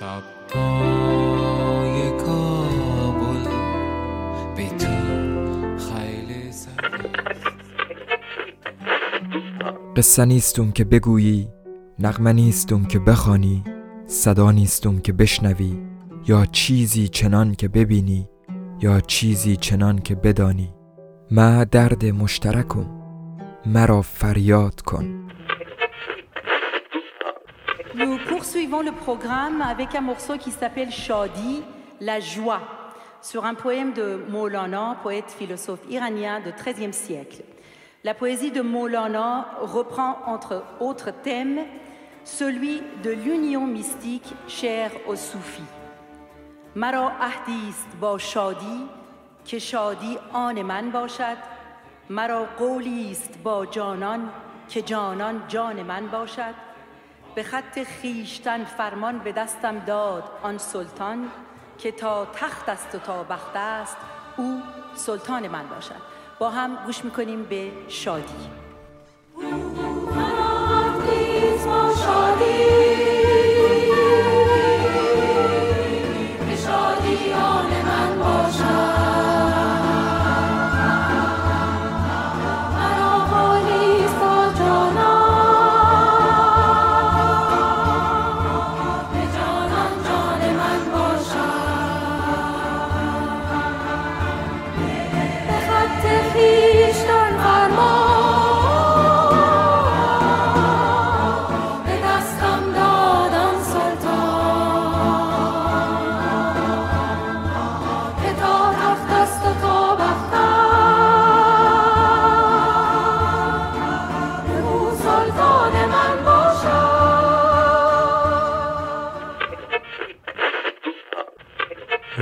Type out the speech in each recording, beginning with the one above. شب های کابل به تو خیلی قصه نیستم که بگویی، نغمه نیستم که بخوانی، صدا نیستم که بشنوی، یا چیزی چنان که ببینی، یا چیزی چنان که بدانی. ما درد مشترکم، مرا فریاد کن. Nous poursuivons le programme avec un morceau qui s'appelle Shadi, la joie, sur un poème de Moulana, poète philosophe iranien du XIIIe siècle. La poésie de Moulana reprend entre autres thèmes celui de l'union mystique chère aux soufis. مرا عهدی است با شادی که شادی آن من باشد، مرا قولی است با جانان که جانان جان من باشد. به خط خیشتن فرمان به دستم داد آن سلطان که تا تخت است و تا بخت است او سلطان من باشد. با هم گوش میکنیم به شادی. مرا عهدی است با شادی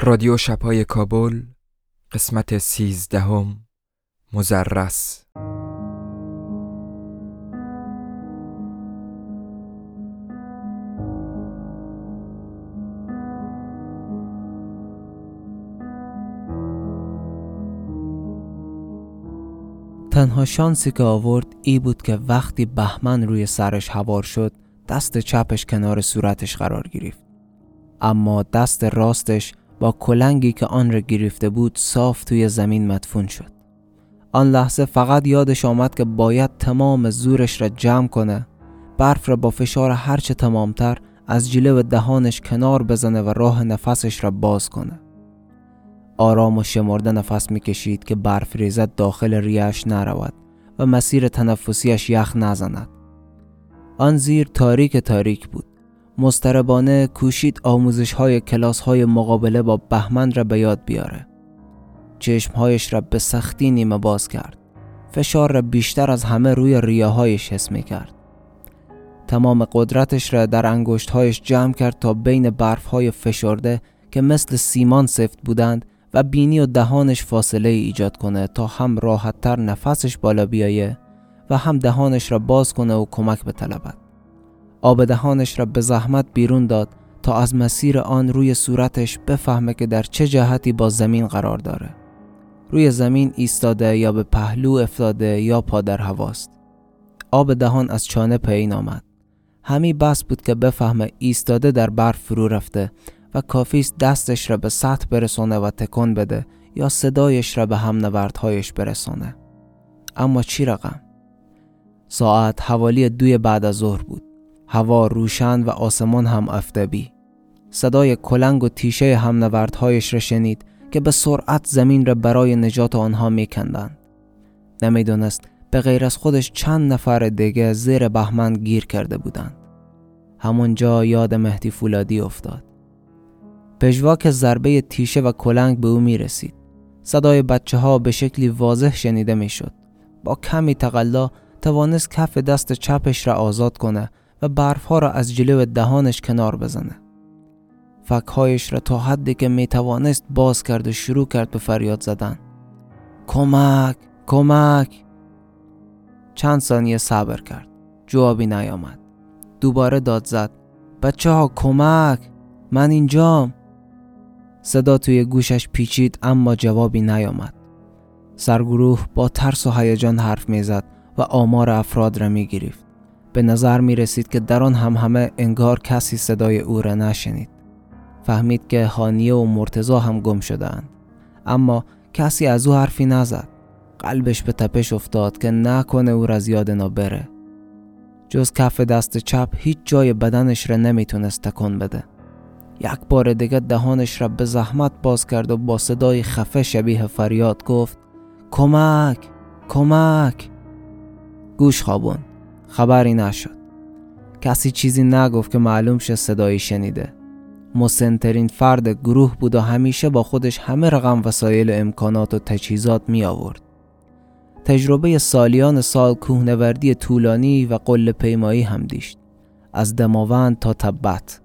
رادیو شب‌های کابل، قسمت 13، مُضرَس. تنها شانسی که آورد ای بود که وقتی بهمن روی سرش هوار شد، دست چپش کنار صورتش قرار گرفت، اما دست راستش با کلنگی که آن را گرفته بود صاف توی زمین مدفون شد. آن لحظه فقط یادش آمد که باید تمام زورش را جمع کنه، برف را با فشار هرچه تمامتر از جلو دهانش کنار بزنه و راه نفسش را باز کنه. آرام و شمرده نفس میکشید که برف ریزه داخل ریه‌اش نرود و مسیر تنفسیش یخ نزند. آن زیر تاریک تاریک بود. مضطربانه کوشید آموزش‌های کلاس‌های مقابله با بهمن را به یاد بیاره. چشم‌هایش را به سختی نیمه باز کرد. فشار را بیشتر از همه روی ریه‌هایش حس می‌کرد. تمام قدرتش را در انگشت‌هایش جمع کرد تا بین برف‌های فشرده که مثل سیمان سفت بودند و بینی و دهانش فاصله ایجاد کنه تا هم راحت‌تر نفسش بالا بیایه و هم دهانش را باز کنه و کمک بطلبد. آب دهانش را به زحمت بیرون داد تا از مسیر آن روی صورتش بفهمه که در چه جهتی با زمین قرار داره. روی زمین ایستاده یا به پهلو افتاده یا پا در هواست. آب دهان از چانه پایین آمد. همی بس بود که بفهمه ایستاده در برف فرو رفته و کافیست دستش را به سطح برسونه و تکون بده یا صدایش را به هم نوردهایش برسونه. اما چی رقم؟ ساعت حوالی 2 بعد از ظهر بود. هوا روشن و آسمان هم آفتابی. صدای کلنگ و تیشه هم نوردهایش را شنید که به سرعت زمین را برای نجات آنها میکندند. نمیدونست به غیر از خودش چند نفر دیگه زیر بهمن گیر کرده بودند. همونجا یاد مهدی فولادی افتاد. پژواک که ضربه تیشه و کلنگ به او میرسید، صدای بچه ها به شکلی واضح شنیده میشد. با کمی تقلا توانست کف دست چپش را آزاد کنه و برف‌ها را از جلو دهانش کنار بزنه. فک‌هایش را تا حدی که میتوانست باز کرد و شروع کرد به فریاد زدن. کمک! کمک! چند ثانیه صبر کرد. جوابی نیامد. دوباره داد زد. بچه ها کمک! من اینجام! صدا توی گوشش پیچید اما جوابی نیامد. سرگروه با ترس و هیجان حرف میزد و آمار افراد را میگرفت. به نظر می رسید که در آن همهمه انگار کسی صدای او را نشنید. فهمید که هانیه و مرتضی هم گم شدند، اما کسی از او حرفی نزد. قلبش به تپش افتاد که نکنه او را از یاد نبره. جز کف دست چپ هیچ جای بدنش را نمیتونست تکون بده. یک بار دیگه دهانش را به زحمت باز کرد و با صدای خفه شبیه فریاد گفت: کمک! کمک! گوش خوابون. خبری نشد. کسی چیزی نگفت که معلوم شه صدایی شنیده. مسنترین فرد گروه بود و همیشه با خودش همه رقم وسایل امکانات و تجهیزات می آورد. تجربه سالیان سال کوهنوردی طولانی و قله پیمایی هم داشت، از دماوند تا تبت.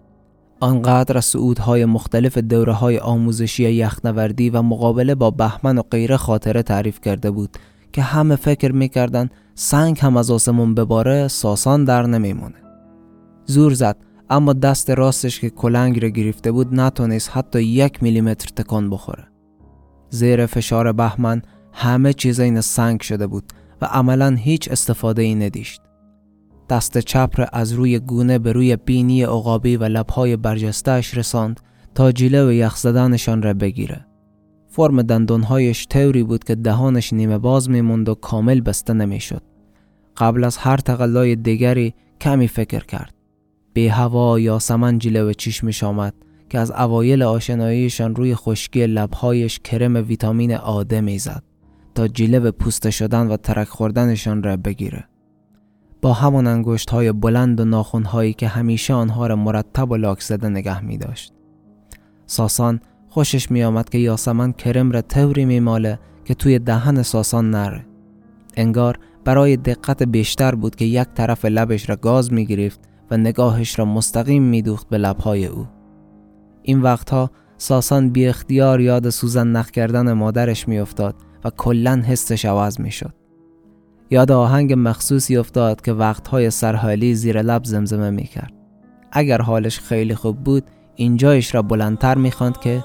آنقدر صعودهای مختلف دوره‌های آموزشی یخنوردی و مقابله با بهمن و غیره خاطره تعریف کرده بود که همه فکر می‌کردند سنگ هم از آسمون بباره ساسان در نمیمونه. زور زد، اما دست راستش که کلنگ را گرفته بود نتونست حتی 1 میلیمتر تکان بخوره. زیر فشار بهمن همه چیز این سنگ شده بود و عملاً هیچ استفاده ای نداشت. دست چپ را از روی گونه به روی بینی عقابی و لبهای برجسته‌اش رساند تا جیله و یخ زدنشان را بگیره. فرم دندانهایش طوری بود که دهانش نیمه باز میموند و کامل بسته نمیشد. قبل از هر تقلای دیگری کمی فکر کرد. بی هوا یاسمن جیله و چشمش آمد که از اوایل آشناییشان روی خشکی لبهایش کرم ویتامین آده میزد تا جیله و پوسته شدن و ترک خوردنشان را بگیره. با همان انگشت‌های بلند و ناخن‌هایی که همیشه آنها را مرتب و لاک زده نگه می‌داشت. ساسان خوشش می‌آمد که یاسمن کرم را طوری می‌ماله که توی دهن ساسان نره. انگار برای دقت بیشتر بود که یک طرف لبش را گاز می‌گرفت و نگاهش را مستقیم می‌دوخت به لب‌های او. این وقتها ساسان بی اختیار یاد سوزن نخ کردن مادرش می‌افتاد و کلاً حسش عوض می‌شد. یاد آهنگ مخصوصی افتاد که وقتهای سرحالی زیر لب زمزمه می کرد. اگر حالش خیلی خوب بود اینجایش را بلندتر می خواند که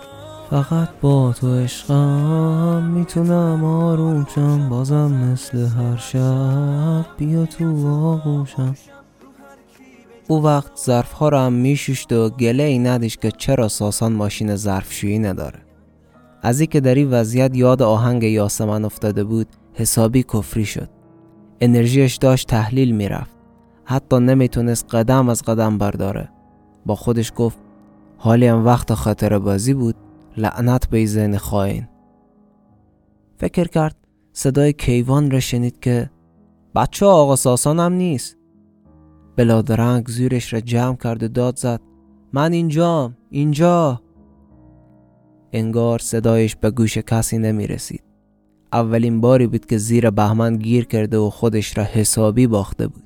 فقط با تو عشقم میتونم آروم شم، بازم مثل هر شب بیا تو آغوشم. او وقت ظرفها را هم می شوشت و گله ای نداشت که چرا ساسان ماشین ظرفشویی نداره. از این که در این وضعیت یاد آهنگ یاسمن افتاده بود حسابی کفری شد. انرژیش داشت تحلیل میرفت. حتی نمیتونست قدم از قدم برداره. با خودش گفت حالی هم وقت خاطره بازی بود، لعنت به ذهن خائن. فکر کرد. صدای کیوان را شنید که بچه آقا ساسان هم نیست. بلادرنگ زیرش را جمع کرد و داد زد من اینجام، اینجا. انگار صدایش به گوش کسی نمیرسید. اولین باری بود که زیر بهمن گیر کرده و خودش را حسابی باخته بود.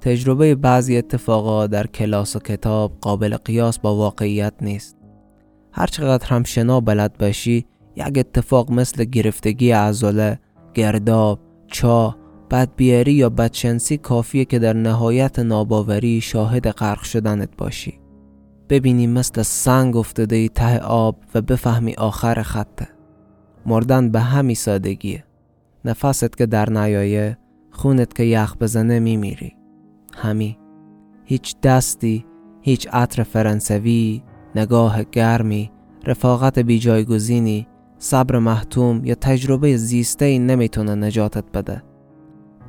تجربه بعضی اتفاقا در کلاس و کتاب قابل قیاس با واقعیت نیست. هرچقدر هم شنا بلد باشی، یک اتفاق مثل گرفتگی عضله، گرداب، چاه، بدبیاری یا بدشانسی کافیه که در نهایت ناباوری شاهد غرق شدنت باشی. ببینی مثل سنگ افتاده‌ای ته آب و بفهمی آخر خطه. مردن به همین سادگیه. نفست که در نیایه، خونت که یخ بزنه میمیری. همی. هیچ دستی، هیچ عطر فرانسوی، نگاه گرمی، رفاقت بی جایگزینی، صبر محتوم یا تجربه زیسته نمیتونه نجاتت بده.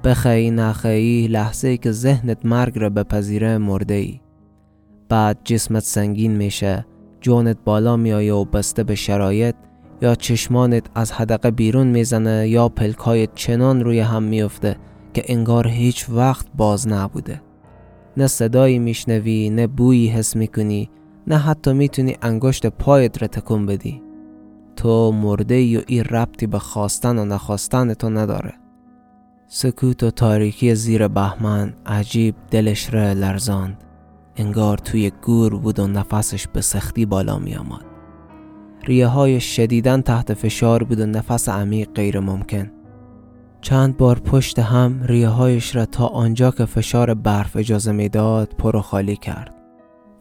بخی نخی لحظه ای که ذهنت مرگ را بپذیره مرده ای. بعد جسمت سنگین میشه، جونت بالا میایه و بسته به شرایط یا چشمانت از حدقه بیرون میزنه یا پلکایت چنان روی هم میفته که انگار هیچ وقت باز نبوده. نه صدایی میشنوی، نه بویی حس میکنی، نه حتی میتونی انگشت پایت را تکون بدی. تو مرده ای و این ربطی به خواستن و نخواستن تو نداره. سکوت و تاریکی زیر بهمن عجیب دلش را لرزاند. انگار توی گور بود و نفسش به سختی بالا میامد. ریه های شدیداً تحت فشار بود و نفس عمیق غیر ممکن. چند بار پشت هم ریه هایش را تا آنجا که فشار برف اجازه میداد پر و خالی کرد.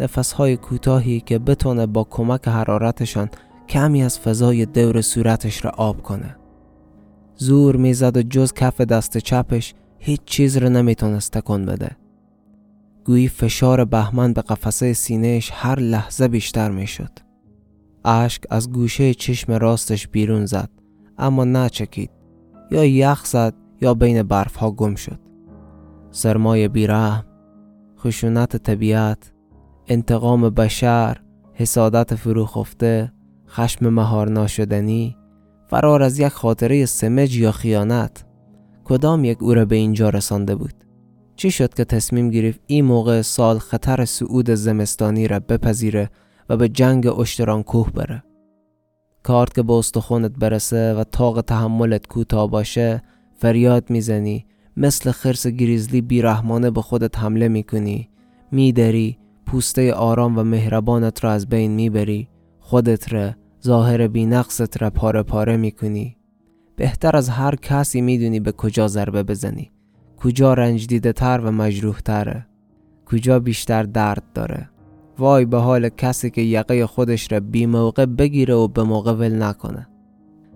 نفس های کوتاهی که بتونه با کمک حرارتشان کمی از فضای دور صورتش را آب کنه. زور میزد و جز کف دست چپش هیچ چیز را نمیتونست تکون بده. گویی فشار بهمن به قفسه سینهش هر لحظه بیشتر می شد. اشک از گوشه چشم راستش بیرون زد، اما نچکید، یا یخ زد یا بین برف ها گم شد. سرمای بیرحم، خشونت طبیعت، انتقام بشر، حسادت فروخفته، خشم مهار ناشدنی، فرار از یک خاطره سمج یا خیانت، کدام یک او را به اینجا رسانده بود؟ چی شد که تصمیم گرفت این موقع سال خطر صعود زمستانی را بپذیره و به جنگ اشترانکوه بره؟ کارت که به استخونت برسه و طاق تحملت کوتاه باشه، فریاد میزنی، مثل خرس گریزلی بیرحمانه به خودت حمله میکنی، میدری، پوسته آرام و مهربانت را از بین میبری، خودت را، ظاهر بی‌نقصت را پاره پاره میکنی. بهتر از هر کسی میدونی به کجا ضربه بزنی، کجا رنج دیده تر و مجروح تره، کجا بیشتر درد داره. وای به حال کسی که یقه خودش را بی موقع بگیره و به موقع ول نکنه.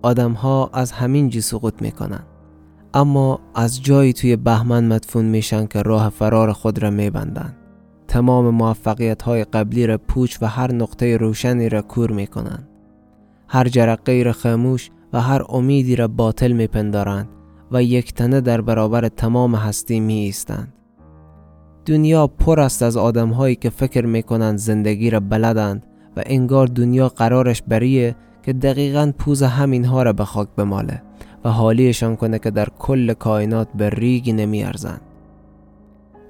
آدم ها از همین جی سقوط میکنن، اما از جایی توی بهمن مدفون میشن که راه فرار خود را میبندن. تمام موفقیت های قبلی را پوچ و هر نقطه روشنی را کور میکنن. هر جرقه را خاموش و هر امیدی را باطل میپندارن و یک تنه در برابر تمام هستی می ایستند. دنیا پر است از آدم هایی که فکر می کنند زندگی را بلدند و انگار دنیا قرارش بریه که دقیقاً پوز همین ها را به خاک بماله و حالیشان کنه که در کل کائنات به ریگی نمی ارزند.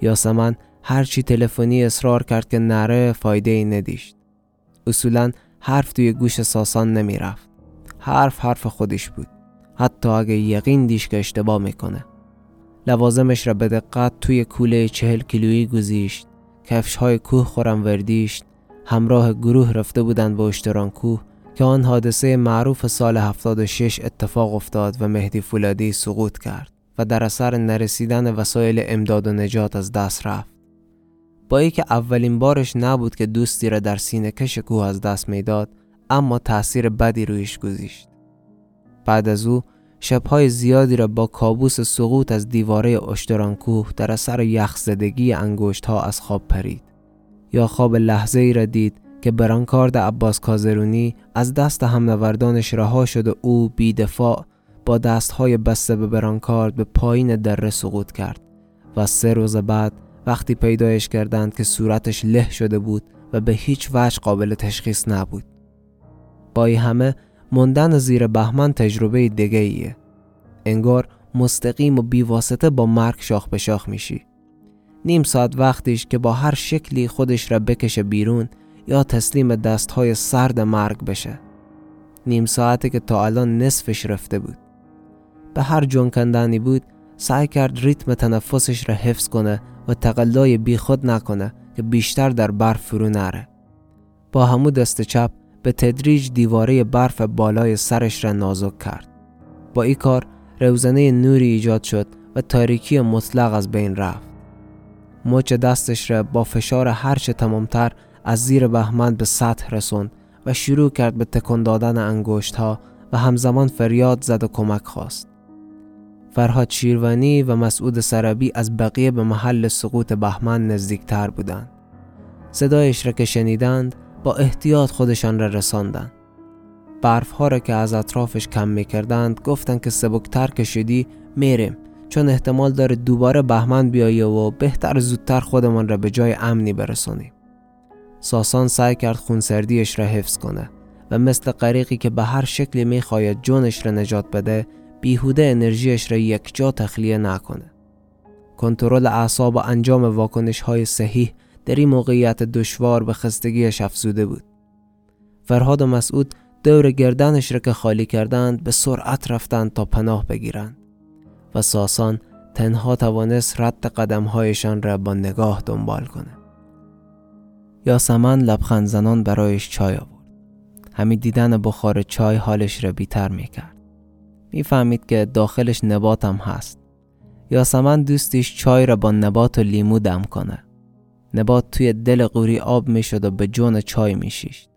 یاسمن هرچی تلفنی اصرار کرد که نره، فایده ای ندیشت. اصولاً حرف توی گوش ساسان نمی رفت. حرف خودش بود، حتی اگه یقین دیش که اشتباه میکنه. لوازمش را به دقت توی کوله 40 کیلویی گذاشت، کفش‌های کوه خورم وردیشت. همراه گروه رفته بودند به اشترانکوه که آن حادثه معروف سال 76 اتفاق افتاد و مهدی فولادی سقوط کرد و در اثر نرسیدن وسایل امداد و نجات از دست رفت. با اینکه اولین بارش نبود که دوستی را در سینه‌کش کوه از دست میداد، اما تأثیر بدی رویش گذاشت. بعد از او شب‌های زیادی را با کابوس سقوط از دیواره اشترانکوه در اثر یخزدگی انگشت‌ها از خواب پرید، یا خواب لحظه‌ای را دید که برانکارد عباس کازرونی از دست همنوردانش رها شد و او بی دفاع با دست‌های بسته به برانکارد به پایین دره سقوط کرد و 3 روز بعد وقتی پیدایش کردند که صورتش له شده بود و به هیچ وجه قابل تشخیص نبود. با این همه ماندن زیر بهمن تجربه دیگه ایه. انگار مستقیم و بیواسطه با مرگ شاخ به شاخ میشی. نیم ساعت وقتیش که با هر شکلی خودش را بکشه بیرون یا تسلیم دستهای سرد مرگ بشه. نیم ساعتی که تا الان نصفش رفته بود. به هر جون کندنی بود سعی کرد ریتم تنفسش را حفظ کنه و تقلای بی خود نکنه که بیشتر در برف فرو نره. با همون دست چپ به تدریج دیواره برف بالای سرش را نازک کرد. با این کار روزنه نوری ایجاد شد و تاریکی مطلق از بین رفت. مچ دستش را با فشار هرچه تمامتر از زیر بهمن به سطح رسوند و شروع کرد به تکون دادن انگشت‌ها و همزمان فریاد زد و کمک خواست. فرهاد شیروانی و مسعود سرابی از بقیه به محل سقوط بهمن نزدیکتر بودند. صدایش را که شنیدند با احتیاط خودشان را رساندند. برف ها را که از اطرافش کم می کردند گفتند که سبکتر که شدی میریم، چون احتمال داره دوباره بهمن بیایه و بهتر زودتر خودمان را به جای امنی برسانیم. ساسان سعی کرد خونسردیش را حفظ کنه و مثل غریقی که به هر شکلی می خواهد جونش را نجات بده، بیهوده انرژیش را یکجا تخلیه نکنه. کنترل اعصاب و انجام واکنش های صحیح در این موقعیت دشوار به خستگیش افزوده بود. فرهاد و مسعود دور گردنش را که خالی کردند به سرعت رفتند تا پناه بگیرند و ساسان تنها توانست رد قدمهایشان را با نگاه دنبال کنه. یاسمن لبخند زنان برایش چای آورد. همین دیدن بخار چای حالش را بیتر میکرد. میفهمید که داخلش نبات هم هست. یاسمن دوستیش چای را با نبات و لیمو دم کنه. نبات توی دل قوری آب می شد و به جون چای می شیشت.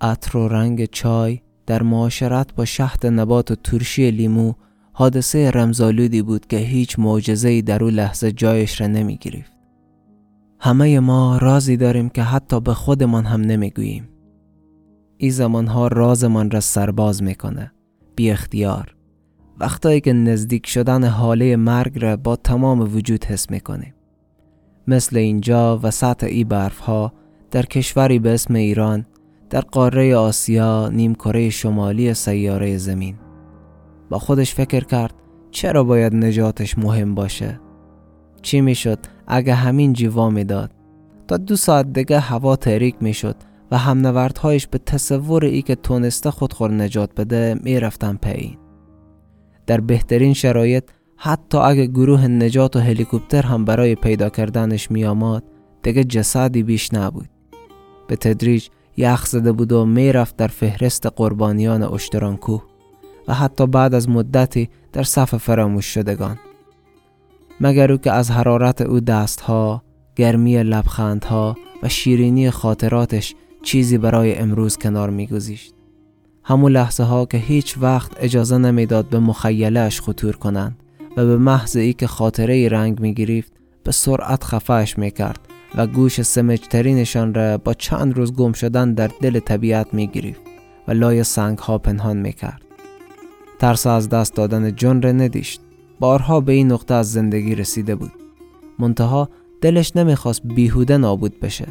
عطر و رنگ چای در معاشرت با شهد نبات و ترشی لیمو حادثه رمزآلودی بود که هیچ معجزه‌ای در اون لحظه جایش را نمی گرفت. همه ما رازی داریم که حتی به خودمان هم نمیگوییم. این زمانها رازمان را سرباز میکنه، بی اختیار. وقتایی که نزدیک شدن حاله مرگ را با تمام وجود حس میکنیم. مثل اینجا وسط ای برفها در کشوری به اسم ایران، در قاره آسیا، نیمکره شمالی سیاره زمین. با خودش فکر کرد چرا باید نجاتش مهم باشه؟ چی میشد اگه همین جیوا میداد؟ تا 2 ساعت دیگه هوا تاریک میشد و همنوردهایش به تصور ای که تونسته خودخور نجات بده میرفتن پایین. در بهترین شرایط حتی اگه گروه نجات و هلیکوپتر هم برای پیدا کردنش میامد، دیگه جسدی بیش نبود. به تدریج یخ زده بود و میرفت در فهرست قربانیان اشترانکوه و حتی بعد از مدتی در صف فراموش شدگان. مگر او که از حرارت او دستها، گرمی لبخندها و شیرینی خاطراتش چیزی برای امروز کنار میگذاشت. همون لحظه ها که هیچ وقت اجازه نمیداد به مخیله اش خطور کنند و به محض ای که خاطره رنگ میگرفت به سرعت خفهش میکرد و گوش سمجترینشان را با چند روز گم شدن در دل طبیعت میگرفت و لای سنگ ها پنهان میکرد. ترس از دست دادن جون را نداشت. بارها به این نقطه از زندگی رسیده بود. منتها دلش نمیخواست بیهوده نابود بشه.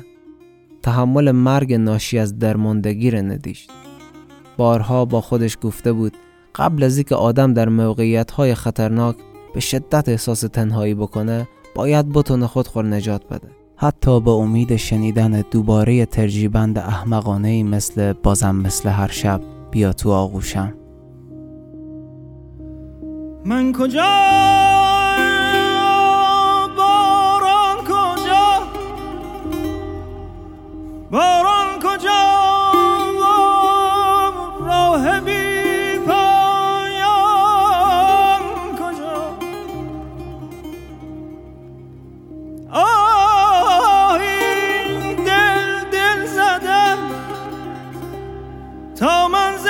تحمل مرگ ناشی از درماندگی را نداشت. بارها با خودش گفته بود قبل از اینکه آدم در موقعیت‌های خطرناک به شدت احساس تنهایی بکنه، باید بتونه خودخور نجات بده. حتی با امید شنیدن دوباره ترجیبند احمقانه‌ای مثل بازم مثل هر شب بیا تو آغوشم. من کجا باران کجا باران کجا راه بی پایان کجا آهی دل دل زدم تا منزل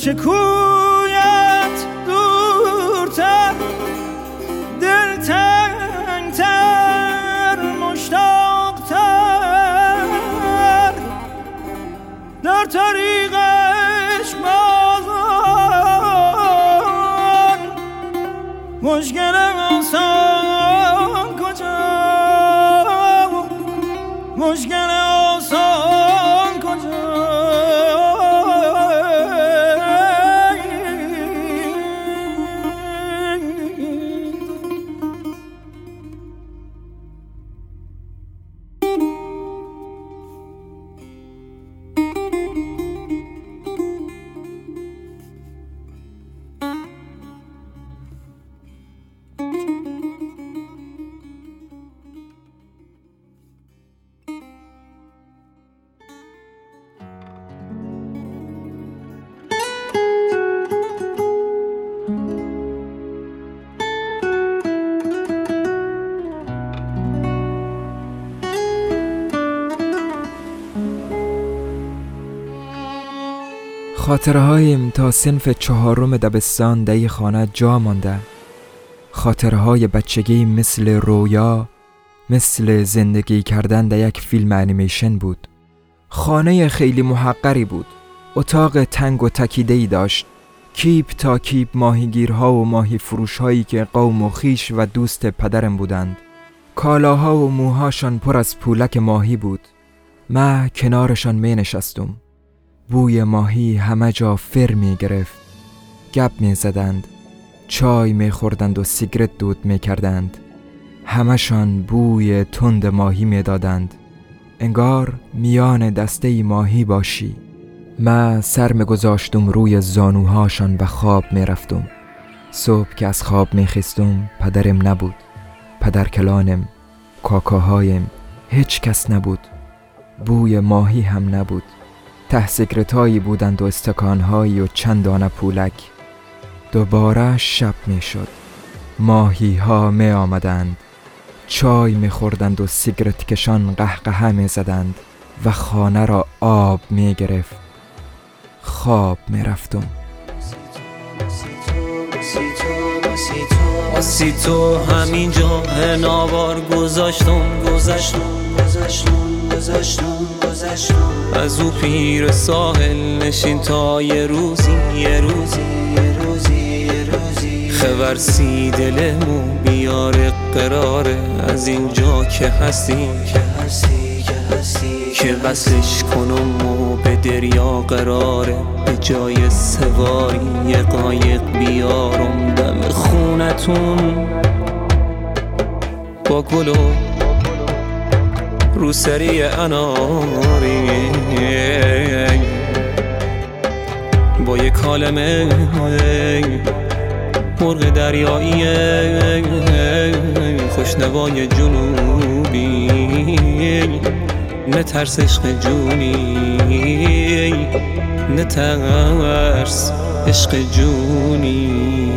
چه کویت دورتر دل تنگتر مشتاقتر در طریقش بازان مشکل آسان کجا مشکل آسان کجا خاطرهایم تا صنف 4 دبستان دهی خانه جا مانده. خاطرهای بچگی مثل رویا، مثل زندگی کردن در یک فیلم انیمیشن بود. خانه خیلی محقری بود. اتاق تنگ و تکیده‌ای داشت. کیپ تا کیپ ماهیگیرها و ماهی فروشهایی که قوم و خیش و دوست پدرم بودند. کالاها و موهاشان پر از پولک ماهی بود. من کنارشان می نشستم. بوی ماهی همه جا فر می گرفت. گپ می زدند، چای می خوردند و سیگرت دود می کردند. همشان بوی تند ماهی می دادند. انگار میان دسته ماهی باشی. من سر می گذاشتم روی زانوهاشان و خواب می رفتم. صبح که از خواب می خیستم پدرم نبود. پدرکلانم، کاکاهایم، هیچ کس نبود. بوی ماهی هم نبود. ته سیگرتایی بودند و استکانهایی و چند دانه پولک. دوباره شب می شد. ماهی ها می آمدند. چای می خوردند و سیگرت کشان قهقه می زدند و خانه را آب می گرفت. خواب می رفتم. سی تو همینجا هنوار گذاشتم از او پیر ساحل نشین تا یه روزی خبرسی دلمو بیار قراره از اینجا که هستی که وصلش کنم و به دریا قراره به جای سواری یه قایق بیارم دم خونتون با گلو رو سری اناری با یه کالمه مرغ دریایی خوشنوای جنوبی نه ترس عشق جونی نه ترس عشق جونی.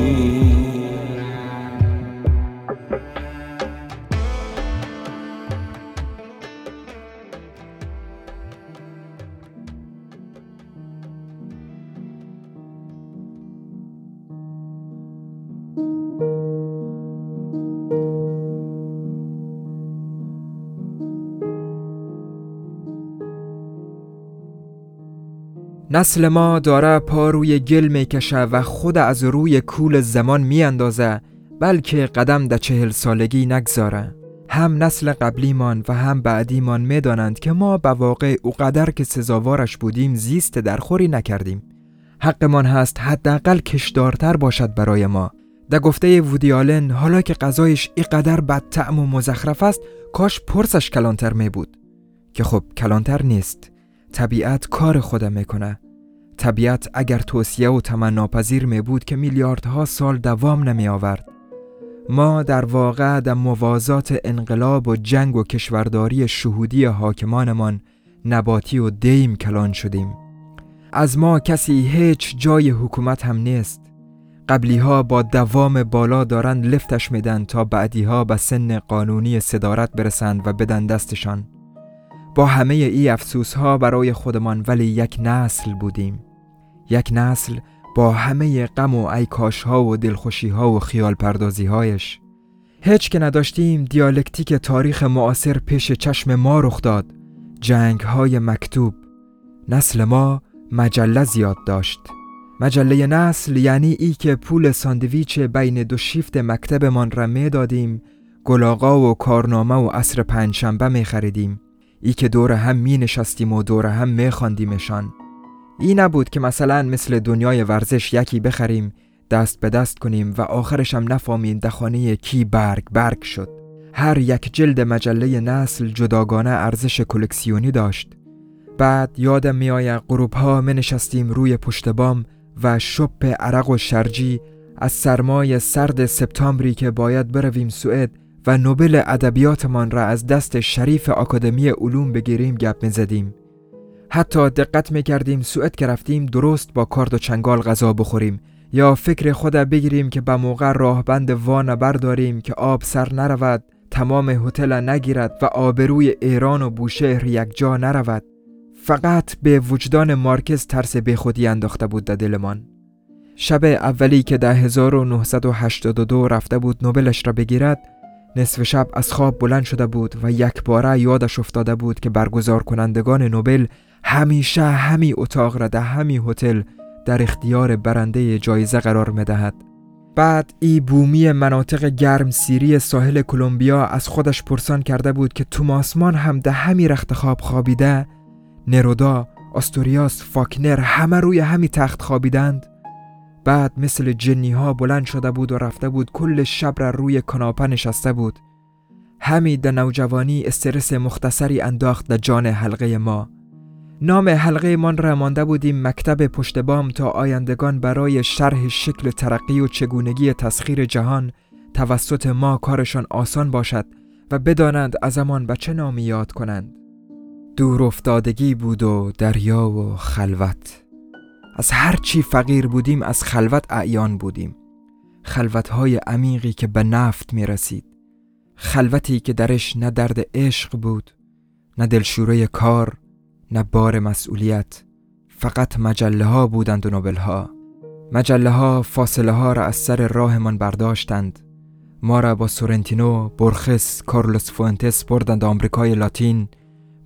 نسل ما داره پا روی گل می کشه و خود از روی کول زمان می اندازه، بلکه قدم در 40 سالگی نگذاره. هم نسل قبلی من و هم بعدی من می دانند که ما به واقع اوقدر که سزاوارش بودیم زیست درخوری نکردیم. حق من هست حداقل کشدارتر باشد برای ما. در گفته وودی آلن، حالا که غذایش اینقدر بدطعم و مزخرف است کاش پرسش کلانتر می بود، که خب کلانتر نیست. طبیعت کار خود میکنه. طبیعت اگر توصیه و تمناپذیر می بود که میلیاردها سال دوام نمی آورد. ما در واقع در موازات انقلاب و جنگ و کشورداری شهودی حاکمانمان نباتی و دیم کلان شدیم. از ما کسی هیچ جای حکومت هم نیست. قبلی ها با دوام بالا دارن لفتش میدن تا بعدی ها به سن قانونی صدارت برسند و بدن دستشان. با همه ای افسوس ها برای خودمان ولی یک نسل بودیم. یک نسل با همه غم و ایکاش ها و دلخوشی ها و خیال پردازی هایش. هیچ که نداشتیم دیالکتیک تاریخ معاصر پیش چشم ما رخ داد. جنگ های مکتوب. نسل ما مجله زیاد داشت. مجله نسل یعنی ای که پول ساندویچ بین دو شیفت مکتبمان را می دادیم، گلاغا و کارنامه و عصر پنجشنبه می خریدیم. ای که دور هم می نشستیم و دور هم می خواندیمشان. ای نبود که مثلا مثل دنیای ورزش یکی بخریم، دست به دست کنیم و آخرش هم نفهمیم در خانه کی برگ شد. هر یک جلد مجله نسل جداگانه ارزش کلکسیونی داشت. بعد یادم می آید غروب ها می نشستیم روی پشت بام و شپ عرق و شرجی از سرمای سرد سپتامبری که باید برویم سوئد و نوبل ادبیاتمان را از دست شریف آکادمی علوم بگیریم گپ می‌زدیم. حتی دقت می‌کردیم سوئد که رفتیم درست با کارد و چنگال غذا بخوریم یا فکر خود بگیریم که به موقع راهبند وان برداریم که آب سر نرود، تمام هتل نگیرد و آبروی ایران و بوشهر یک جا نرود. فقط به وجدان مارکز ترس بیخودی انداخته بود در دلمان. شب اولی که در 1982 رفته بود نوبلش را بگیرد، نصف شب از خواب بلند شده بود و یک باره یادش افتاده بود که برگزار کنندگان نوبل همیشه همین اتاق را در همین هتل در اختیار برنده جایزه قرار می‌دهد. بعد ای بومی مناطق گرمسیری ساحل کلمبیا از خودش پرسان کرده بود که توماسمان هم ده همی رخت خواب خوابیده، نرودا، آستوریاس، فاکنر همه روی همی تخت خوابیدند. بعد مثل جنی ها بلند شده بود و رفته بود کل شب را روی کاناپه نشسته بود. همی در نوجوانی استرس مختصری انداخت در جان حلقه ما. نام حلقه من را مانده بودیم مکتب پشت بام تا آیندگان برای شرح شکل ترقی و چگونگی تسخیر جهان توسط ما کارشان آسان باشد و بدانند از امان به چه نامی یاد کنند. دور افتادگی بود و دریا و خلوت. از هر چی فقیر بودیم از خلوت اعیان بودیم. خلوتهای عمیقی که به نفت می رسید. خلوتی که درش نه درد عشق بود، نه دلشوره کار، نه بار مسئولیت. فقط مجله ها بودند و نوبل ها. مجله ها فاصله ها را از سر راه من برداشتند. ما را با سورنتینو، برخس، کارلوس فوئنتس بردند آمریکای لاتین،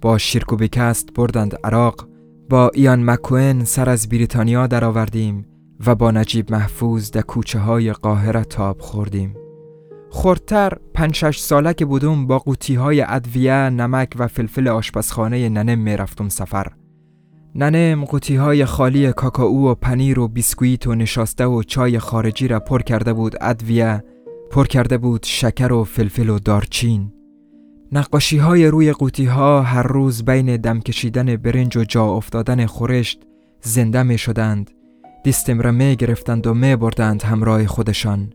با شیرکوبیکست بردند عراق، با ایان مکوئن سر از بریتانیا درآوردیم و با نجیب محفوظ در کوچه های قاهره تاب خوردیم. خردتر 5-6 ساله که بودم با قوطی های ادویه، نمک و فلفل آشپزخانه ننم می رفتم سفر. ننم قوطی های خالی کاکائو و پنیر و بیسکویت و نشاسته و چای خارجی را پر کرده بود ادویه، پر کرده بود شکر و فلفل و دارچین. نقاشی های روی قوطی ها هر روز بین دم کشیدن برنج و جا افتادن خورشت زنده می شدند. دستم را می گرفتند و می بردند همراه خودشان.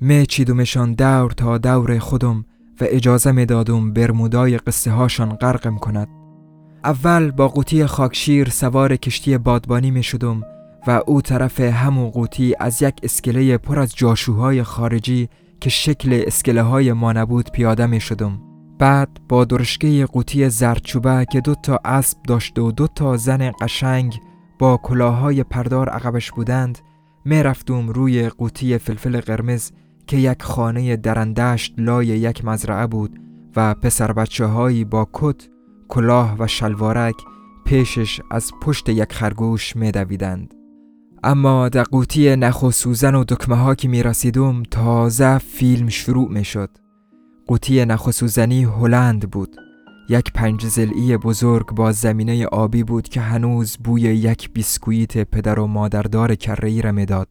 می چیدمشان دور تا دور خودم و اجازه می دادم برمودای قصه هاشان غرقم کند. اول با قوطی خاکشیر سوار کشتی بادبانی می شدم و او طرف همون قوطی از یک اسکله پر از جاشوهای خارجی که شکل اسکله های ما نبود پیاده می شدم. بعد با درشکه قوطی زردچوبه که 2 اسب داشت و 2 زن قشنگ با کلاهای پردار عقبش بودند، می رفتم روی قوطی فلفل قرمز که یک خانه درندشت لای یک مزرعه بود و پسر بچه هایی با کت، کلاه و شلوارک پیشش از پشت یک خرگوش می دویدند. اما در قوطی نخ و سوزن و دکمه ها که می رسیدم تازه فیلم شروع می شد. قوطی نخ و سوزنی هلند بود. یک 5 ضلعی بزرگ با زمینه آبی بود که هنوز بوی یک بیسکویت پدر و مادردار کره‌ای را میداد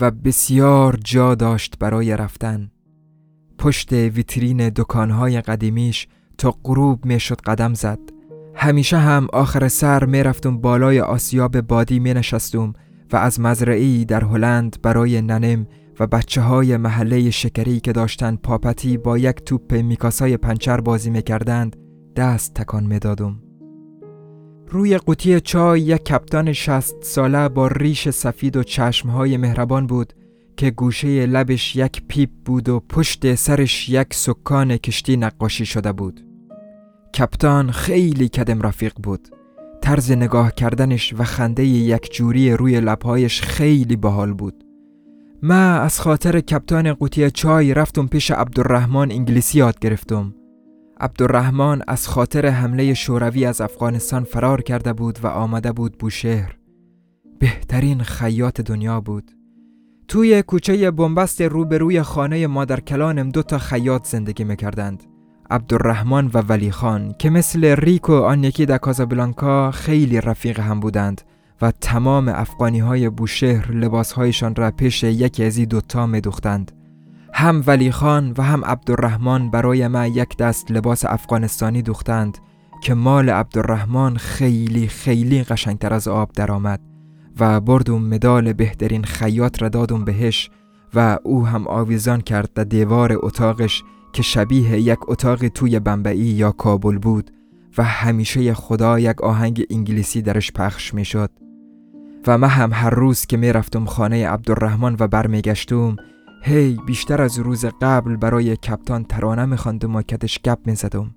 و بسیار جا داشت برای رفتن. پشت ویترین دکانهای قدیمیش تا غروب میشد قدم زد. همیشه هم آخر سر میرفتم بالای آسیاب بادی مینشستم و از مزرعه‌ای در هلند برای ننم و بچه های محله شکری که داشتن پاپتی با یک توپ میکاسای پنچر بازی میکردند دست تکان میدادم. روی قوطی چای یک کپتان 60 ساله با ریش سفید و چشمهای مهربان بود که گوشه لبش یک پیپ بود و پشت سرش یک سکان کشتی نقاشی شده بود. کپتان خیلی کدم رفیق بود. طرز نگاه کردنش و خنده یک جوری روی لبهایش خیلی باحال بود. من از خاطر کپتان قوطی چای رفتم پیش عبدالرحمن انگلیسی یاد گرفتم. عبدالرحمن از خاطر حمله شوروی از افغانستان فرار کرده بود و آمده بود بوشهر. بهترین خیاط دنیا بود. توی کوچه بنبست روبروی خانه مادرکلانم 2 خیاط زندگی میکردند، عبدالرحمن و ولی خان که مثل ریکو آن یکی در کازابلانکا خیلی رفیق هم بودند و تمام افغانی های بوشهر لباسهایشان را پیش یکی از این 2 میدوختند. هم ولی خان و هم عبدالرحمن برای ما یک دست لباس افغانستانی دوختند که مال عبدالرحمن خیلی خیلی قشنگتر از آب درآمد و بردم مدال بهترین خیاط را دادم بهش و او هم آویزان کرد در دیوار اتاقش که شبیه یک اتاق توی بمبئی یا کابل بود و همیشه خدا یک آهنگ انگلیسی درش پخش می شد. و من هم هر روز که می رفتم خانه عبدالرحمن و برمیگشتم هی بیشتر از روز قبل برای کپتان ترانه می‌خواندم و کتش گپ می‌زدم.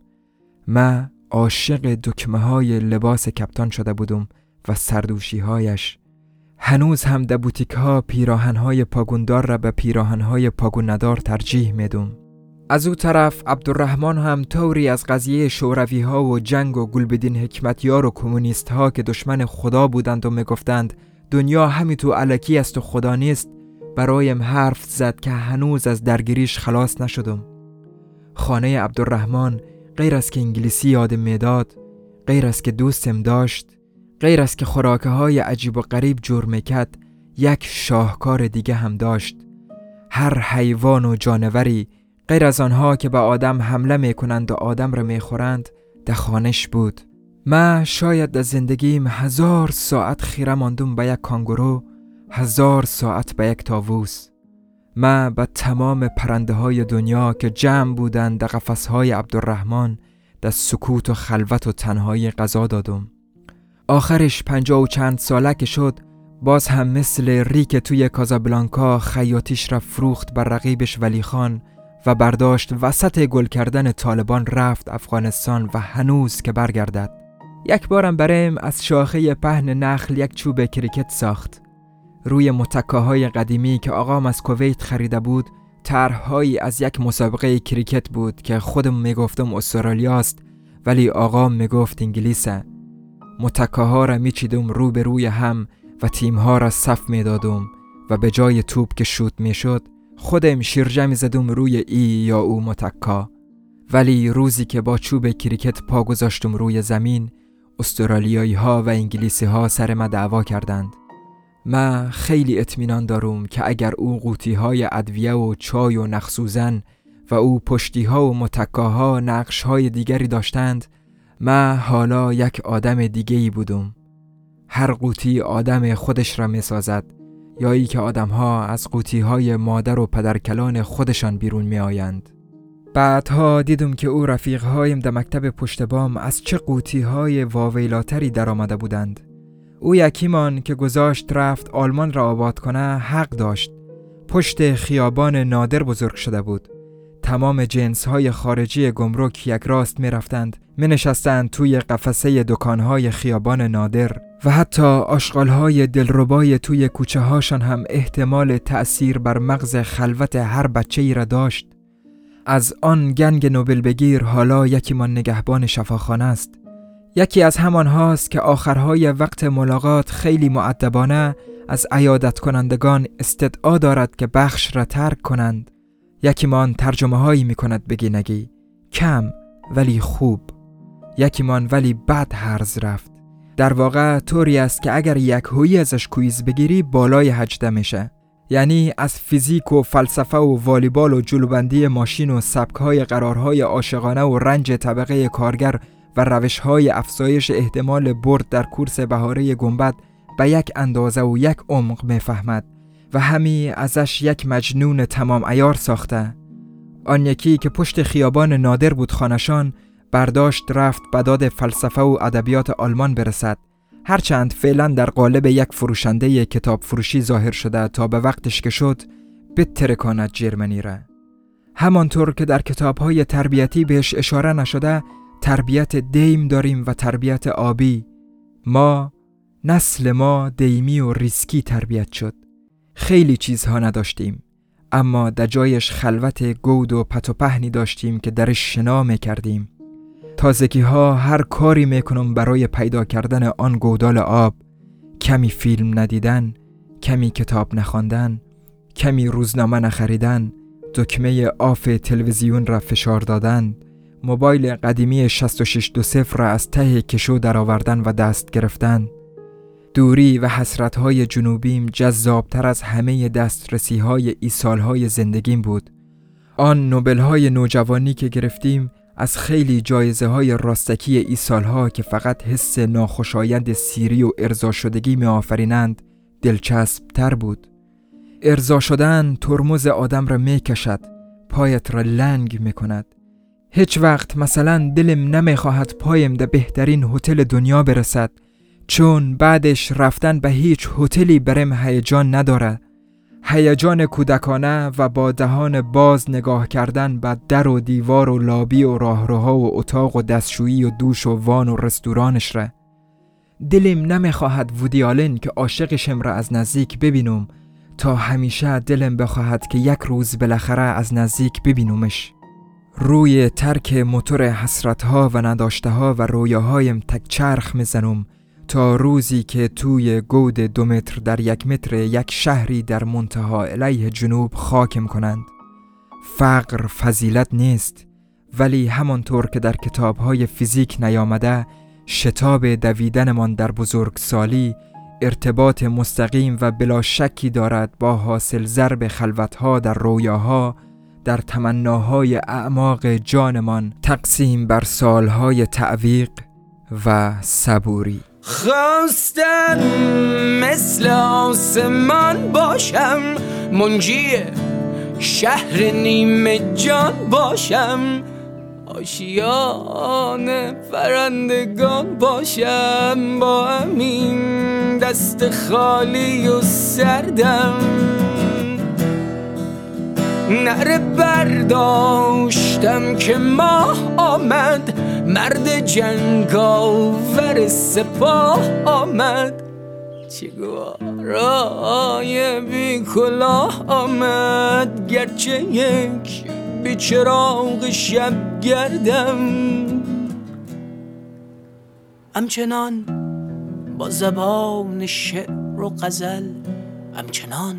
من عاشق دکمه‌های لباس کپتان شده بودم و سردوشی‌هایش. هنوز هم در بوتیک‌ها پیراهن‌های پاگوندار را به پیراهن‌های پاگوندار ترجیح می‌دم. از او طرف عبدالرحمن هم طوری از قضیه شوروی‌ها و جنگ و گلبدین حکمتیار و کمونیست‌ها که دشمن خدا بودند و می‌گفتند دنیا همی تو الکی است و خدا نیست، برایم حرف زد که هنوز از درگیریش خلاص نشدم. خانه عبدالرحمن غیر از که انگلیسی یادم میداد، غیر از که دوستم داشت، غیر از که خوراکه های عجیب و غریب جور میکرد، یک شاهکار دیگه هم داشت. هر حیوان و جانوری غیر از آنها که به آدم حمله میکنند و آدم را میخورند در خانش بود. من شاید در زندگیم 1000 ساعت خیره ماندم به یک کانگورو، 1000 ساعت به یک طاووس. من به تمام پرنده های دنیا که جمع بودند در قفس های عبدالرحمن در سکوت و خلوت و تنهایی غذا دادم. آخرش 50 و چند ساله که شد، باز هم مثل ریک توی کازابلانکا خیاطیش را فروخت بر رقیبش ولی خان و برداشت وسط گل کردن طالبان رفت افغانستان و هنوز که برگردد. یک بارم برایم از شاخه پهن نخل یک چوب کریکت ساخت. روی متکاهای قدیمی که آقام از کویت خریده بود طرحهایی از یک مسابقه کریکت بود که خودم میگفتم استرالیاست ولی آقام میگفت انگلیسه. متکاها را میچیدم رو به روی هم و تیمها را صف میدادم و به جای توپ که شوت میشد خودم شیرجه میزدم روی ای یا او متکا. ولی روزی که با چوب کریکت پا گذاشتم روی زمین، استرالیایی ها و انگلیسی ها سر من دعوا کردند. من خیلی اطمینان دارم که اگر او قوطی های ادویه و چای و نخسوزن و او پشتی ها و متکاها نقش های دیگری داشتند، من حالا یک آدم دیگه‌ای بودم. هر قوطی آدم خودش را می سازد، یا ای که آدم ها از قوطی های مادر و پدرکلان خودشان بیرون می آیند. بعدها دیدم که او رفیق هایم در مکتب پشت بام از چه قوطی های واویلاتری در آمده بودند. او یکیمان که گذاشت رفت آلمان را آباد کنه حق داشت. پشت خیابان نادر بزرگ شده بود. تمام جنس های خارجی گمرک یک راست می رفتند، می نشستند توی قفسه دکان های خیابان نادر و حتی آشغال های دلربای توی کوچه هاشان هم احتمال تأثیر بر مغز خلوت هر بچه‌ای را داشت. از آن گنگ نوبل بگیر حالا یکی من نگهبان شفاخانه است. یکی از همان هاست که آخرهای وقت ملاقات خیلی مؤدبانه از عیادت کنندگان استدعا دارد که بخش را ترک کنند. یکی من ترجمه هایی می کند بگی نگی، کم ولی خوب. یکی من ولی بد هرز رفت. در واقع طوری است که اگر یک هویی ازش کویز بگیری بالای 18 میشه. یعنی از فیزیک و فلسفه و والیبال و جلوبندی ماشین و سبک‌های قرارهای عاشقانه و رنج طبقه کارگر و روش‌های افزایش احتمال برد در کورس بهاره گنبد به یک اندازه و یک عمق میفهمد و همی ازش یک مجنون تمام عیار ساخته. آن یکی که پشت خیابان نادر بود خانشان، برداشت رفت بداد فلسفه و ادبیات آلمان برسد، هرچند فعلا در قالب یک فروشنده کتاب فروشی ظاهر شده تا به وقتش که شد بترکاند جرمنی را. همانطور که در کتاب‌های تربیتی بهش اشاره نشده، تربیت دیم داریم و تربیت آبی. ما، نسل ما دیمی و ریسکی تربیت شد. خیلی چیزها نداشتیم، اما در جایش خلوت گود و پت و پهنی داشتیم که درش شنا می‌کردیم. تازگی ها هر کاری میکنم برای پیدا کردن آن گودال آب، کمی فیلم ندیدن، کمی کتاب نخواندن، کمی روزنامه نخریدن، دکمه آف تلویزیون را فشار دادن، موبایل قدیمی 6620 را از ته کشو درآوردن و دست گرفتن. دوری و حسرت های جنوبیم جذابتر از همه دسترسی های ایسال های زندگیم بود. آن نوبل های نوجوانی که گرفتیم از خیلی جایزه های راستکی ایسالها که فقط حس ناخوشایند سیری و ارضا شدگی می آفرینند دلچسب تر بود. ارضا شدن ترمز آدم را می کشد، پایت را لنگ می کند. هیچ وقت مثلا دلم نمی خواهد پایم در بهترین هتل دنیا برسد، چون بعدش رفتن به هیچ هتلی برم هیجان نداره. هیجان کودکانه و با دهان باز نگاه کردن به در و دیوار و لابی و راهروها و اتاق و دستشویی و دوش و وان و رستورانش را. دلم نمیخواهد وودیالن که عاشقشم را از نزدیک ببینم، تا همیشه دلم بخواهد که یک روز بالاخره از نزدیک ببینمش. روی ترک موتور حسرتها و نداشتها و رویاهایم تک چرخ میزنم تا روزی که توی گود 2 متر در 1 متر یک شهری در منتها علیه جنوب خاکم کنند. فقر فضیلت نیست، ولی همانطور که در کتاب‌های فیزیک نیامده، شتاب دویدنمان در بزرگسالی ارتباط مستقیم و بلا شکی دارد با حاصل ضرب خلوتها در رویاها، در تمناهای اعماق جانمان، تقسیم بر سالهای تعویق و صبوری. خواستم مثل آسمان باشم، منجی شهر نیمه جان باشم، آشیان فرندگان باشم، با امین دست خالی و سردم، نعره برداشتم که ماه آمد، مرد جنگاور سپاه آمد، چگوارای بی کلاه آمد، گرچه یک بی چراغ شب گردم، همچنان با زبان شعر و غزل، همچنان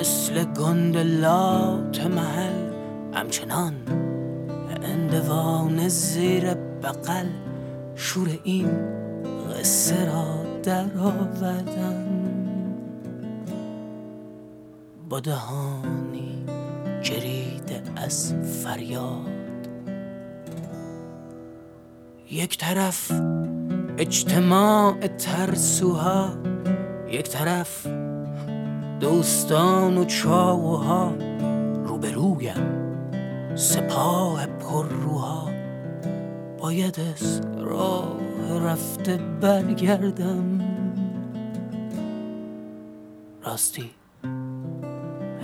مثل گندلات محل، همچنان اندوان زیر بغل، شور این قصه را در آوردن، با دهانی جریده از فریاد. یک طرف اجتماع ترسوها، یک طرف دوستان و چاوها، روبرویم سپاه پر روها، باید از راه رفته برگردم. راستی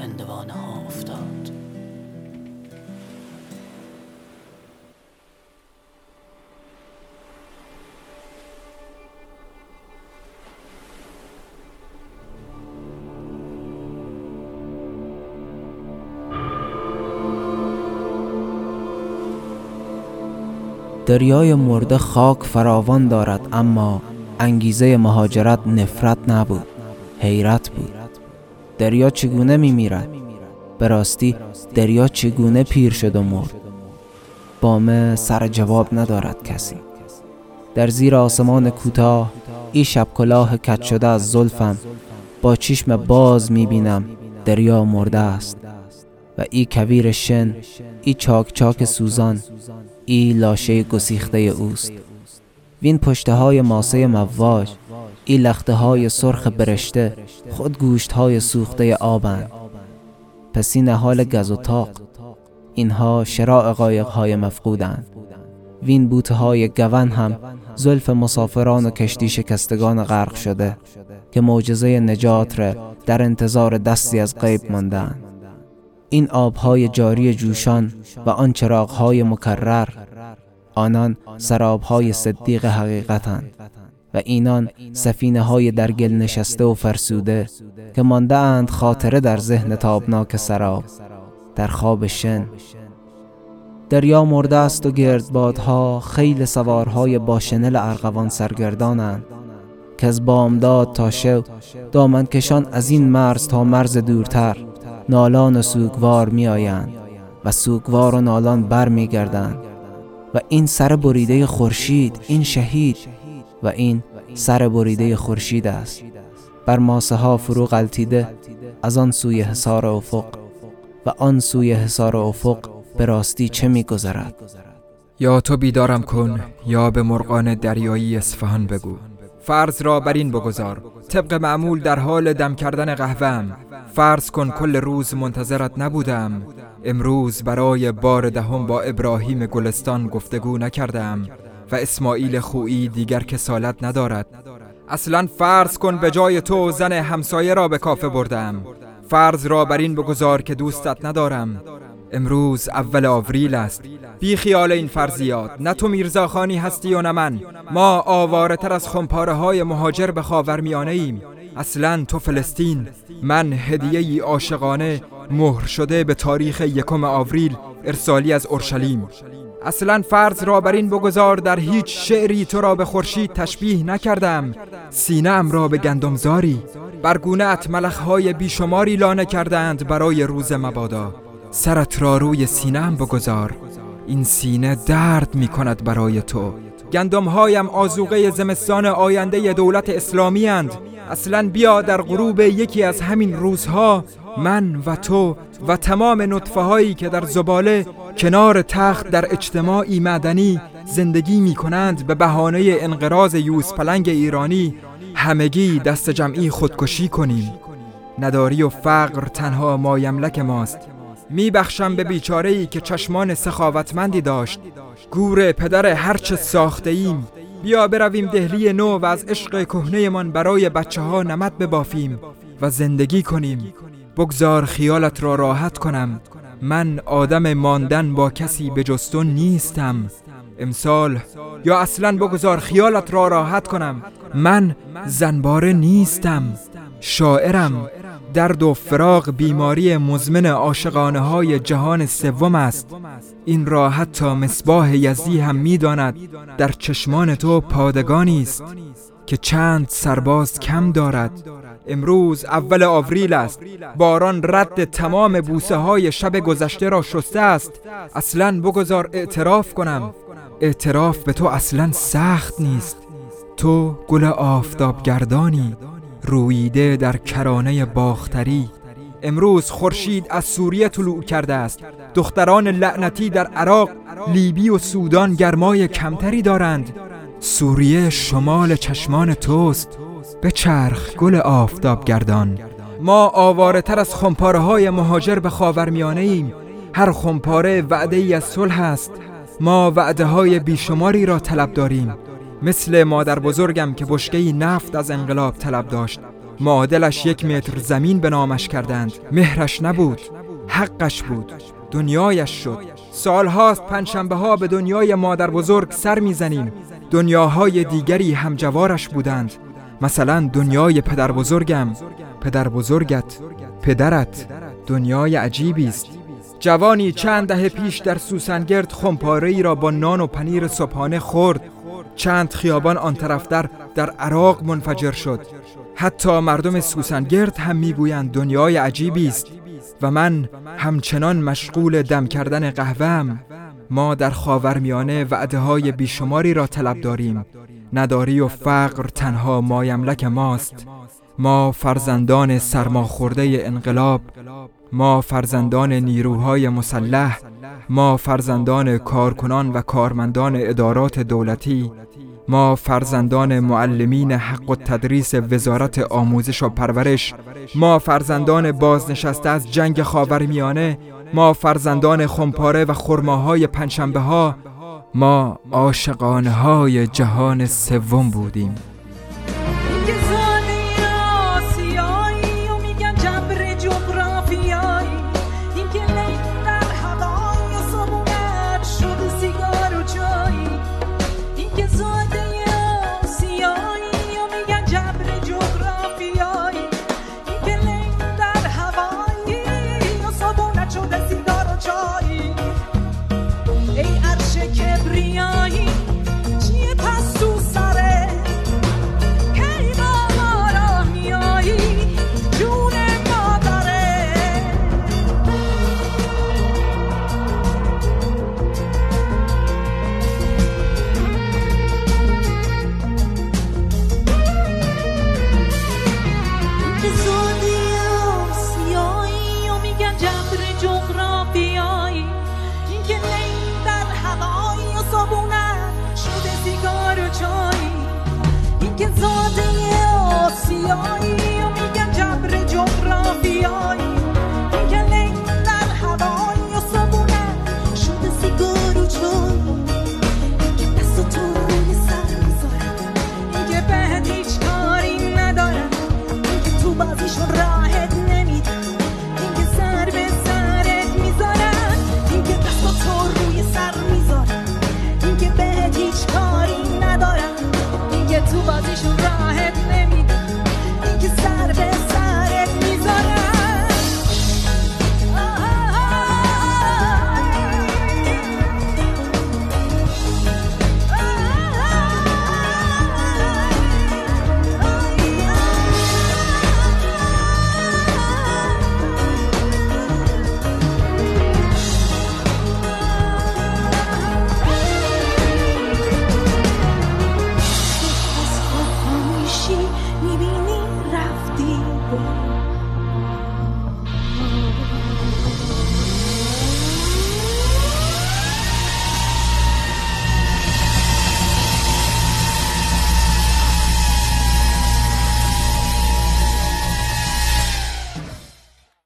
هندوانه ها افتاد. دریای مرده خاک فراوان دارد، اما انگیزه مهاجرت نفرت نبود، حیرت بود. دریا چگونه میمیرد؟ به راستی دریا چگونه پیر شد و مرد؟ بامه سر جواب ندارد کسی. در زیر آسمان کوتاه این شب کلاه کج شده از زلفم، با چشم باز میبینم دریا مرده است، و این کویر شن، این چاک چاک سوزان، ای لاشه گسیخته اوست. وین پشته های ماسه مواج، ای لخته های سرخ برشته، خود گوشت های سوخته آبند. پس این حال گز و تاق، اینها شراع قایق های مفقودند. وین بوته های گون هم زلف مسافران و کشتی شکستگان غرق شده که معجزه نجات را در انتظار دستی از غیب ماندند. این آبهای جاری جوشان و آن چراغهای مکرر، آنان سرابهای صدیق حقیقتند و اینان سفینه‌های در گل نشسته و فرسوده که مانده اند خاطره در ذهن تابناک سراب، در خواب شن. دریا مرده است و گردبادها خیل سوارهای با شنل ارغوان سرگردانند که از بامداد تا شو دامنکشان از این مرز تا مرز دورتر نالان و سوگوار می آیند و سوگوار و نالان بر می گردند، و این سر بریده خورشید، این شهید و این سر بریده خورشید است، بر ماسه ها فرو غلتیده از آن سوی حصار افق، و آن سوی حصار افق به راستی چه می گذرد؟ یا تو بیدارم کن یا به مرغان دریایی اصفهان بگو. فرض را بر این بگذار، طبق معمول در حال دم کردن قهوه‌ام. فرض کن کل روز منتظرت نبودم، امروز برای بار دهم با ابراهیم گلستان گفتگو نکردم و اسماعیل خویی دیگر کسالت ندارد. اصلا فرض کن به جای تو زن همسایه را به کافه بردم. فرض را بر این بگذار که دوستت ندارم. امروز 1 آوریل است. بی خیال این فرضیات، نه تو میرزاخانی هستی و نه من. ما آواره تر از خمپاره های مهاجر به خاورمیانه ایم. اصلا تو فلسطین، من هدیه‌ای عاشقانه مهر شده به تاریخ 1 آوریل ارسالی از اورشلیم. اصلا فرض را بر این بگذار در هیچ شعری تو را به خورشید تشبیه نکردم، سینه‌ام را به گندمزاری، بر گونه‌ات ملخ‌های بیشماری لانه کردند برای روز مبادا. سرت را روی سینه‌ام بگذار، این سینه درد می کند برای تو. گندم‌هایم آذوقه زمستان آینده دولت اسلامی اند. اصلا بیا در غروب یکی از همین روزها من و تو و تمام نطفه هایی که در زباله کنار تخت در اجتماعی مدنی زندگی می کنند به بهانه انقراض یوز پلنگ ایرانی همگی دست جمعی خودکشی کنیم. نداری و فقر تنها مایملک ماست. می بخشم به بیچاره‌ای که چشمان سخاوتمندی داشت. گور پدر هرچه ساخته ایم. بیا برویم دهلی نو و از عشق کهنه من برای بچه ها نمد ببافیم و زندگی کنیم. بگذار خیالت را راحت کنم. من آدم ماندن با کسی به جستون نیستم. امسال یا اصلا بگذار خیالت را راحت کنم. من زنباره نیستم. شاعرم. درد و فراق بیماری مزمن عاشقانه های جهان سوم است. این را حتی مصباح یزی هم می داند. در چشمان تو پادگانی است که چند سرباز کم دارد. امروز 1 آوریل است. باران رد تمام بوسه های شب گذشته را شسته است. اصلا بگذار اعتراف کنم. اعتراف به تو اصلا سخت نیست. تو گل آفتابگردانی رویده در کرانه باختری. امروز خورشید از سوریه طلوع کرده است. دختران لعنتی در عراق، لیبی و سودان گرمای کمتری دارند. سوریه شمال چشمان توست. به چرخ گل آفتاب گردان. ما آواره تر از خمپاره های مهاجر به خاورمیانه ایم. هر خمپاره وعده ای از صلح است. ما وعده های بیشماری را طلب داریم. مثل مادر بزرگم که بشکه‌ای نفت از انقلاب طلب داشت. معادلش 1 متر زمین به نامش کردند. مهرش نبود، حقش بود، دنیایش شد. سالهاست پنجشنبه ها به دنیای مادر بزرگ سر میزنیم. دنیاهای دیگری همجوارش بودند. مثلا دنیای پدر بزرگم، پدر بزرگت، پدرت. دنیای عجیبی است. جوانی چند دهه پیش در سوسنگرد خمپاره‌ای را با نان و پنیر صبحانه خورد. چند خیابان آن طرف در عراق منفجر شد. حتی مردم سوسنگرد هم میگویند دنیای عجیبی است و من همچنان مشغول دم کردن قهوه‌ام. ما در خاورمیانه وعده‌های بیشماری را طلب داریم. نداری و فقر تنها مایملک ماست. ما فرزندان سرماخورده انقلاب، ما فرزندان نیروهای مسلح، ما فرزندان کارکنان و کارمندان ادارات دولتی، ما فرزندان معلمین حق و تدریس وزارت آموزش و پرورش، ما فرزندان بازنشسته از جنگ خاورمیانه، ما فرزندان خمپاره و خرماهای پنجشنبه ها، ما عاشقانه های جهان سوم بودیم. Ey arş-ı kibriya